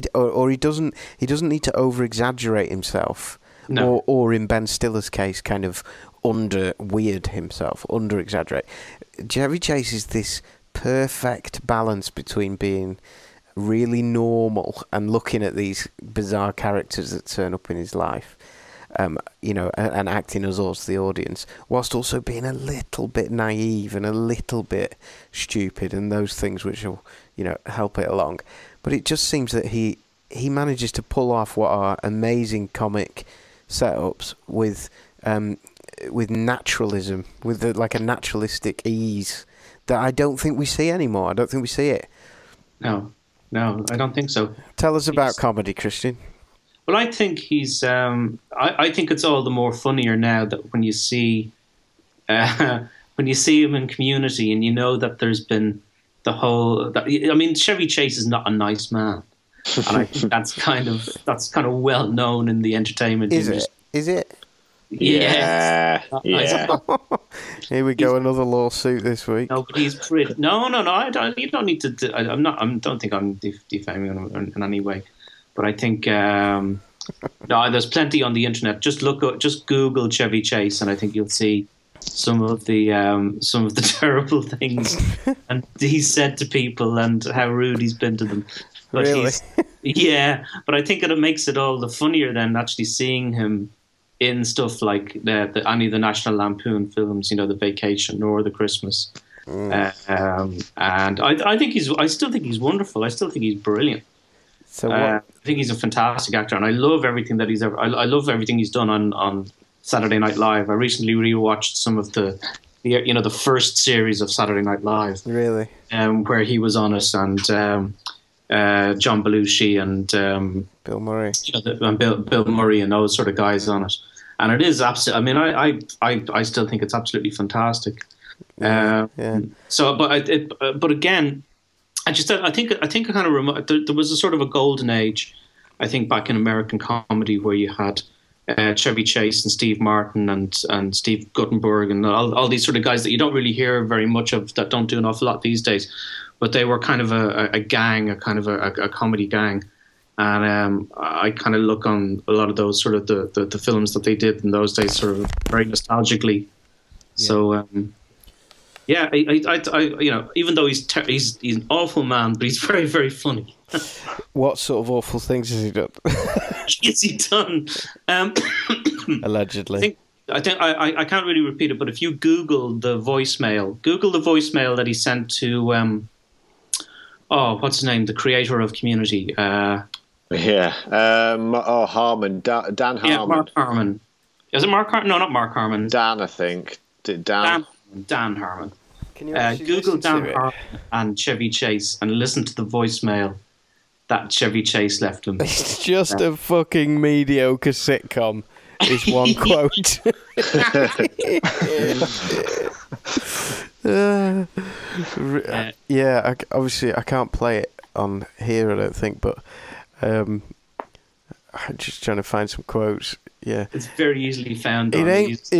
doesn't need to over-exaggerate himself. No. Or in Ben Stiller's case, kind of under-weird himself, under-exaggerate. Chevy Chase is this perfect balance between being... really normal and looking at these bizarre characters that turn up in his life, you know, and acting as us, the audience, whilst also being a little bit naive and a little bit stupid and those things which will, you know, help it along. But it just seems that he manages to pull off what are amazing comic setups with naturalism, with like a naturalistic ease that I don't think we see anymore. I don't think we see it. No, I don't think so. Tell us about comedy, Christian. Well, I think he's... I think it's all the more funnier now that when you see him in Community and you know that there's been the whole... Chevy Chase is not a nice man. And I think that's kind of well known in the entertainment industry. Is it? Yes. Yeah. Here we go, another lawsuit this week. No, but he's pretty. No. I don't think I'm defaming him in any way. But I think there's plenty on the internet. Just Google Chevy Chase, and I think you'll see some of the terrible things and he's said to people and how rude he's been to them. But really? But I think it makes it all the funnier then actually seeing him in stuff like any of the National Lampoon films, you know, The Vacation or The Christmas. And I still think he's wonderful. I still think he's brilliant. So I think he's a fantastic actor, and I love everything that he's ever... I love everything he's done on Saturday Night Live. I recently rewatched some of the first series of Saturday Night Live. Really? Where he was on us, and... John Belushi and Bill Murray and those sort of guys on it, And it is absolutely. I mean, I still think it's absolutely fantastic. Yeah. So, but again, I think kind of there was a sort of a golden age, I think, back in American comedy where you had Chevy Chase and Steve Martin and Steve Guttenberg and all these sort of guys that you don't really hear very much of, that don't do an awful lot these days, but they were kind of a gang, a kind of a comedy gang. And I kind of look on a lot of those sort of the films that they did in those days sort of very nostalgically. Yeah. So yeah, I you know, even though he's an awful man, but he's very, very funny. What sort of awful things has he done? Has he done? Allegedly. I can't really repeat it, but if you Google the voicemail that he sent to what's his name? The creator of Community. Harmon. Dan Harmon. Yeah, Mark Harmon. Is it Mark Harmon? No, not Mark Harmon. Dan, I think. Dan Harmon. Can you Google Dan Harmon and Chevy Chase and listen to the voicemail that Chevy Chase left him. It's just a fucking mediocre sitcom, is one quote. Obviously I can't play it on here, I don't think, but I'm just trying to find some quotes. Yeah, it's very easily found. It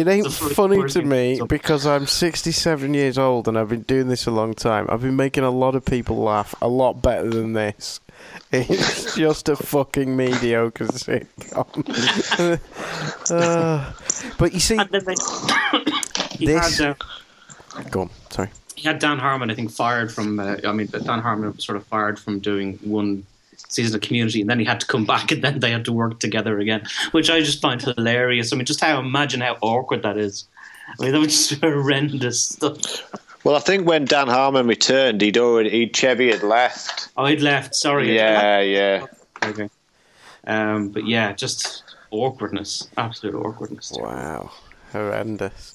ain't funny to me because I'm 67 years old and I've been doing this a long time. I've been making a lot of people laugh a lot better than this. It's just a fucking mediocre sitcom. But you see, go on, sorry. He had Dan Harmon, I think, fired from. Dan Harmon was sort of fired from doing one season of Community, and then he had to come back, and then they had to work together again, which I just find hilarious. I mean, just imagine how awkward that is. I mean, that was just horrendous stuff. Well, I think when Dan Harmon returned, Chevy had left. Oh, he'd left. Sorry. Yeah. Okay. But yeah, just awkwardness, absolute awkwardness. Wow, horrendous.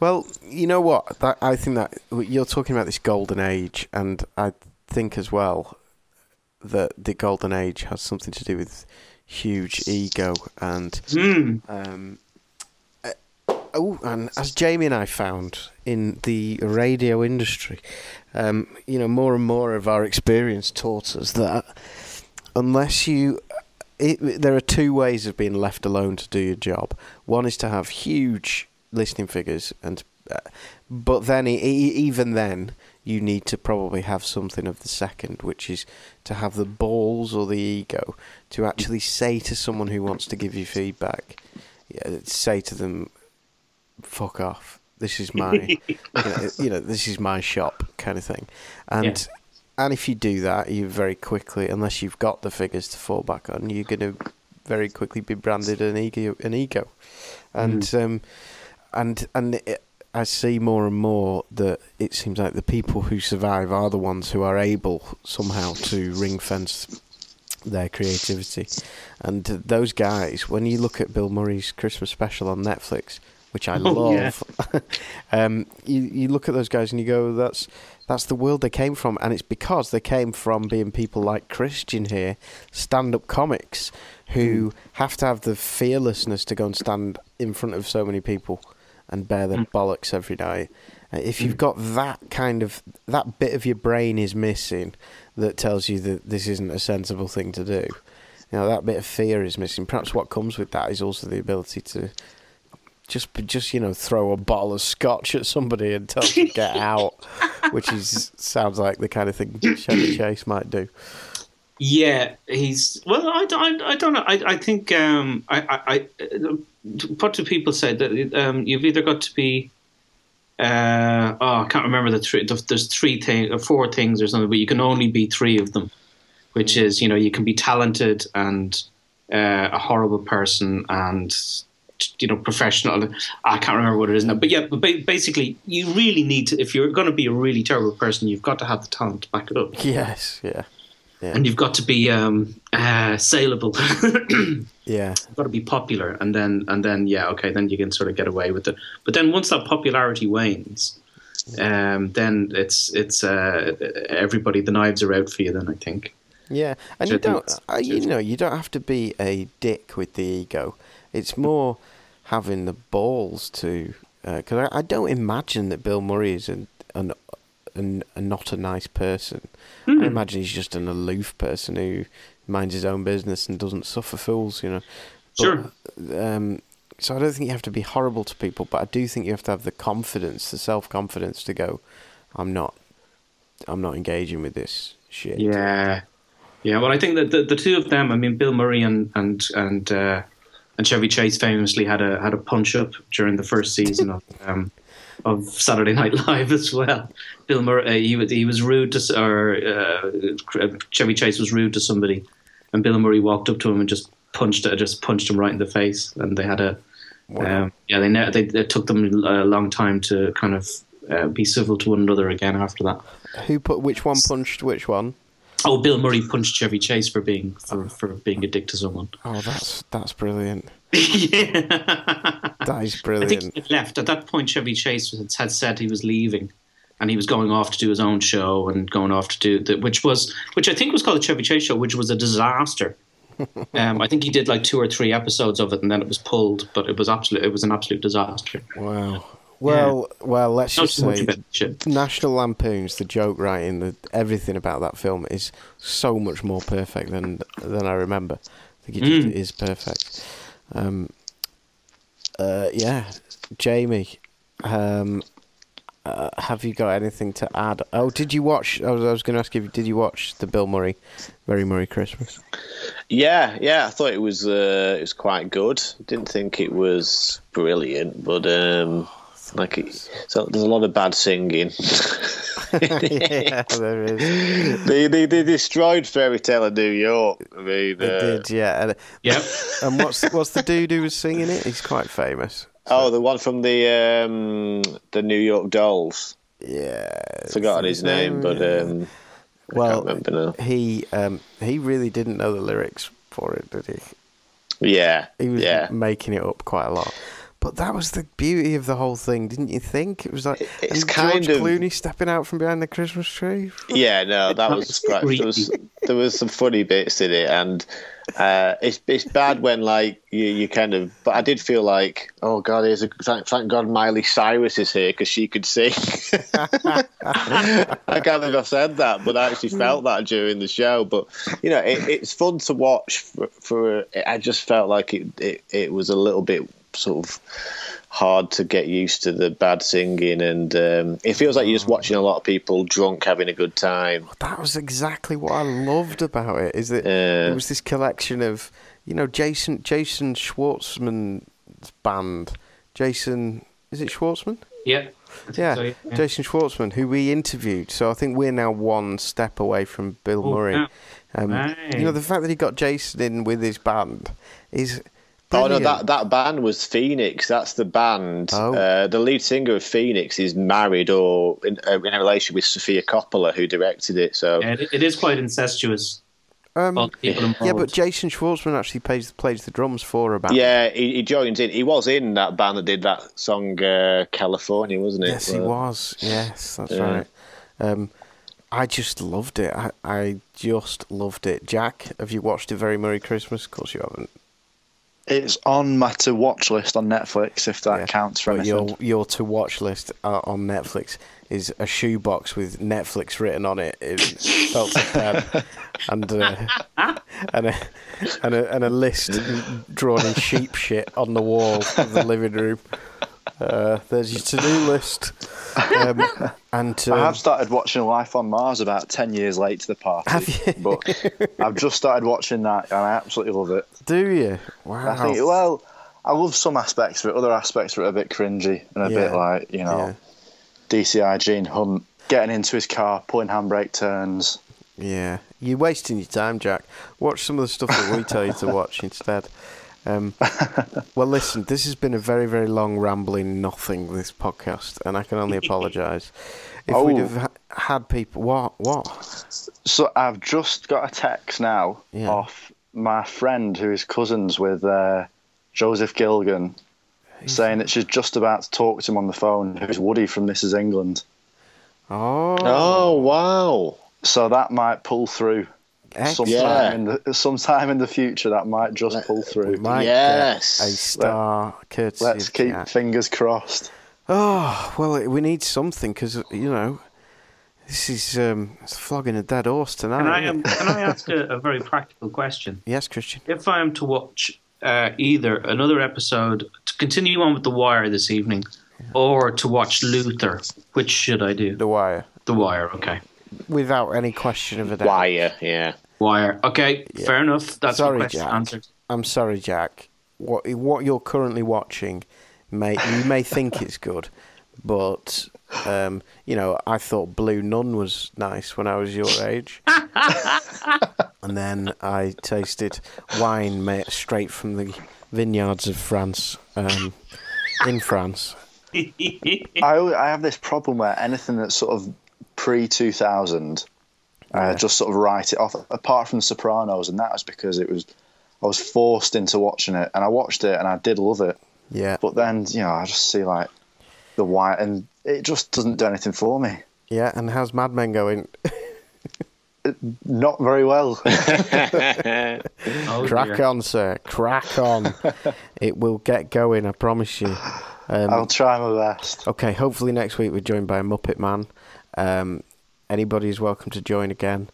Well, you know what? I think that you're talking about this golden age, and I think as well that the golden age has something to do with huge ego and and as Jamie and I found in the radio industry, you know, more and more of our experience taught us that there are two ways of being left alone to do your job. One is to have huge listening figures, but then even then you need to probably have something of the second, which is to have the balls or the ego to actually say to someone who wants to give you feedback, say to them, fuck off, this is my this is my shop kind of thing. And and if you do that, you very quickly, unless you've got the figures to fall back on, you're going to very quickly be branded an ego. And I see more and more that it seems like the people who survive are the ones who are able somehow to ring fence their creativity. And those guys, when you look at Bill Murray's Christmas special on Netflix, which I love, you look at those guys and you go, that's the world they came from. And it's because they came from being people like Christian here, stand-up comics, who have to have the fearlessness to go and stand in front of so many people and bear their bollocks every night. If you've got that bit of your brain is missing that tells you that this isn't a sensible thing to do, you know, that bit of fear is missing. Perhaps what comes with that is also the ability to just you know, throw a bottle of scotch at somebody and tell them to get out, which sounds like the kind of thing Chevy Chase might do. Yeah, I don't know. I think what do people say that you've either got to be I can't remember the three. There's three things or four things or something, but you can only be three of them, which is, you know, you can be talented and a horrible person and, you know, professional. I can't remember what it is now, but yeah, basically, you really need to. If you're going to be a really terrible person, you've got to have the talent to back it up. Yes, yeah. Yeah. And you've got to be saleable. Yeah, you've got to be popular, and then yeah, okay, then you can sort of get away with it. But then once that popularity wanes, then it's everybody, the knives are out for you. Then I think. Yeah, and you don't have to be a dick with the ego. It's more having the balls to, because I don't imagine that Bill Murray is not a nice person. Mm. I imagine he's just an aloof person who minds his own business and doesn't suffer fools, you know. But, sure. So I don't think you have to be horrible to people, but I do think you have to have the confidence, the self-confidence to go, I'm not engaging with this shit. Yeah. Yeah, well, I think that the two of them, I mean, Bill Murray and Chevy Chase famously had a punch-up during the first season of Saturday Night Live as well. Bill Murray, Chevy Chase was rude to somebody, and Bill Murray walked up to him and just punched him right in the face, and they had a wow. It took them a long time to kind of be civil to one another again after that. Which one punched which one? Oh, Bill Murray punched Chevy Chase for being a dick to someone. Oh, that's brilliant. Yeah, that is brilliant. I think he had left at that point. Chevy Chase had said he was leaving, and he was going off to do his own show and going off to do that, which I think was called the Chevy Chase Show, which was a disaster. I think he did like 2 or 3 episodes of it, and then it was pulled. But it was an absolute disaster. Wow. Well, let's just say National Lampoon's, the joke writing, everything about that film is so much more perfect than I remember. I think it just is perfect. Jamie, have you got anything to add? Oh, did you watch? I was going to ask you, did you watch the Bill Murray, Very Murray Christmas? Yeah, I thought it was quite good. Didn't think it was brilliant, but. So there's a lot of bad singing. Yeah, there is. They destroyed Fairy Tale of New York. I mean, they did, yeah. Yep. And what's the dude who was singing it? He's quite famous. So. Oh, the one from the New York Dolls. Yeah, forgotten his name, but I can't remember now. He really didn't know the lyrics for it, did he? Yeah, he was making it up quite a lot. But that was the beauty of the whole thing, didn't you think? It was like it's George Clooney stepping out from behind the Christmas tree. Yeah, no, that was quite. There was some funny bits in it, and it's bad when like you kind of. But I did feel like, oh God, thank God Miley Cyrus is here because she could sing. I can't think I've said that, but I actually felt that during the show. But you know, it's fun to watch. I just felt like it was a little bit. Sort of hard to get used to the bad singing, and it feels like you're just watching a lot of people drunk having a good time. That was exactly what I loved about it. Is that it was this collection of, you know, Jason Schwartzman's band. Jason, is it Schwartzman? Yeah. Yeah. So, yeah, Jason Schwartzman, who we interviewed. So I think we're now one step away from Bill Murray. Yeah. You know, the fact that he got Jason in with his band is. Brilliant. Oh no, that band was Phoenix. That's the band. Oh. The lead singer of Phoenix is married or in a relationship with Sofia Coppola, who directed it. So yeah, it is quite incestuous. But Jason Schwartzman actually plays the drums for a band. Yeah, he joins in. He was in that band that did that song California, wasn't it? Yes, he was. Yes, that's right. I just loved it. I just loved it. Jack, have you watched A Very Merry Christmas? Of course you haven't. It's on my to-watch list on Netflix, if that counts for anything. Your to-watch list on Netflix is a shoebox with Netflix written on it. It's felt and a list drawn in sheep shit on the wall of the living room. There's your to-do list. I have started watching Life on Mars about 10 years late to the party. Have you? But I've just started watching that and I absolutely love it. Do you? Wow. I think, well, I love some aspects of it. Other aspects are a bit cringy and a bit like, you know, DCI Gene Hunt getting into his car, pulling handbrake turns. Yeah. You're wasting your time, Jack. Watch some of the stuff that we tell you to watch instead. Well, listen, this has been a very, very long, rambling nothing, this podcast, and I can only apologise. If we'd have had people... What? So I've just got a text now off my friend who is cousins with Joseph Gilgan, saying that she's just about to talk to him on the phone, who's Woody from This Is England. Oh, wow. So that might pull through. Excellent. Sometime in the future, that might just pull through. We might get a star. Let's keep fingers crossed. Oh well, we need something because you know this is it's flogging a dead horse tonight. Can I ask a very practical question? Yes, Christian. If I am to watch either another episode to continue on with The Wire this evening, or to watch Luther, which should I do? The Wire. The Wire. Okay. Without any question of a doubt. Wire, yeah. Wire. Okay, fair enough. That's the question answered. I'm sorry, Jack. What you're currently watching, you may think it's good, but you know, I thought Blue Nun was nice when I was your age, and then I tasted wine made straight from the vineyards of France, in France. I have this problem where anything that's sort of pre-2000, just sort of write it off. Apart from Sopranos, and that was because I was forced into watching it, and I watched it, and I did love it. Yeah. But then, you know, I just see like The Wire, and it just doesn't do anything for me. Yeah. And how's Mad Men going? Not very well. Crack on, sir. Crack on. It will get going. I promise you. I'll try my best. Okay. Hopefully next week we're joined by a Muppet Man. Anybody is welcome to join again,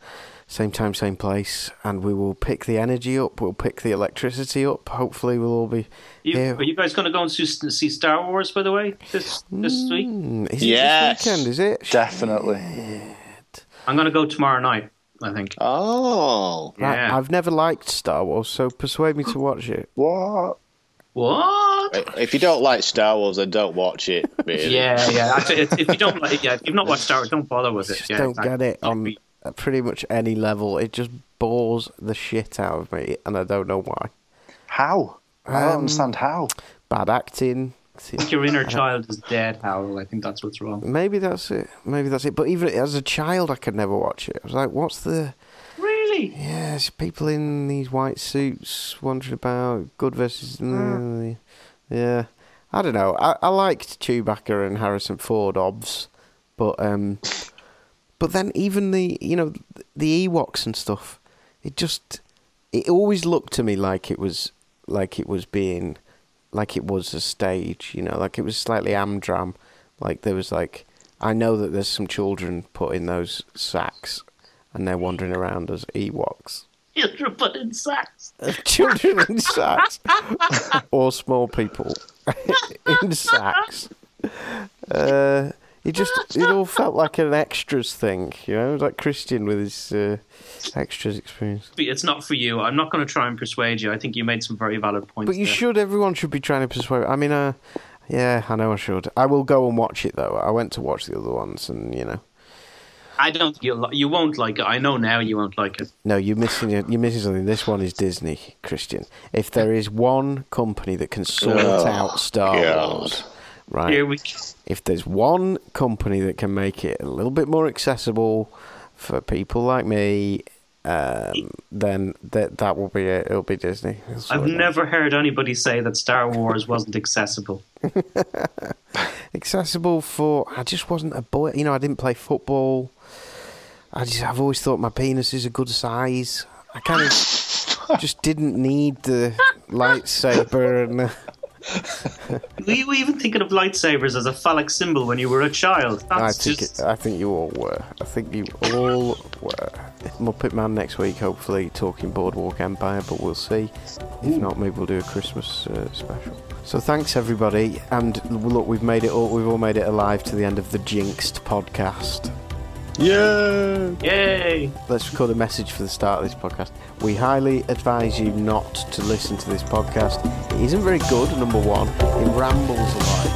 same time, same place, and we will pick the energy up, we'll pick the electricity up, hopefully we'll all be here. Are you guys going to go and see Star Wars, by the way, this week? Is it this weekend, is it? Definitely. Shit. I'm going to go tomorrow night, I think. Oh. Right, yeah. I've never liked Star Wars, so persuade me to watch it. What? If you don't like Star Wars, then don't watch it. Really. Yeah. Actually, if you don't like, if you've not watched Star Wars, don't bother with it. Don't get it on pretty much any level. It just bores the shit out of me, and I don't know why. How? I don't understand how. Bad acting. I think your inner child is dead, Howell. I think that's what's wrong. Maybe that's it. But even as a child, I could never watch it. I was like, what's the? Yeah, it's people in these white suits wandering about, good versus... Yeah. I don't know. I liked Chewbacca and Harrison Ford, obvs. But then even the Ewoks and stuff, it always looked to me like it was a stage, you know, like it was slightly Amdram. Like there was like, I know that there's some children put in those sacks and they're wandering around as Ewoks. Children in sacks. Or small people in sacks. It all felt like an extras thing, you know, like Christian with his extras experience. But it's not for you. I'm not going to try and persuade you. I think you made some very valid points. But everyone should be trying to persuade. I mean, yeah, I know I should. I will go and watch it, though. I went to watch the other ones and, you know. I don't. You won't like it. I know now you won't like it. No, you're missing something. This one is Disney, Christian. If there is one company that can sort out Star Wars, right? Here we go. If there's one company that can make it a little bit more accessible for people like me, then that will be it. It'll be Disney. I've never heard anybody say that Star Wars wasn't accessible. Accessible for... I just wasn't a boy. You know, I didn't play football. I've always thought my penis is a good size. I kind of just didn't need the lightsaber. And were you even thinking of lightsabers as a phallic symbol when you were a child? I think you all were. Muppet Man next week, hopefully, talking Boardwalk Empire, but we'll see. If not, maybe we'll do a Christmas special. So thanks, everybody. And look, we've all made it alive to the end of the Jinxed podcast. Yay! Yay! Let's record a message for the start of this podcast. We highly advise you not to listen to this podcast. It isn't very good, number one. It rambles a lot.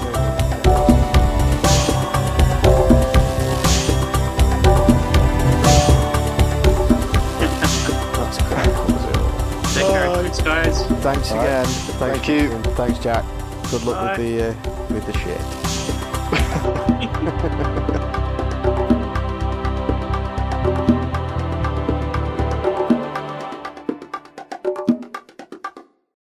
That's great. Take care. Thanks, guys. Thanks again. Thank you. Thanks, Jack. Good luck with the shit.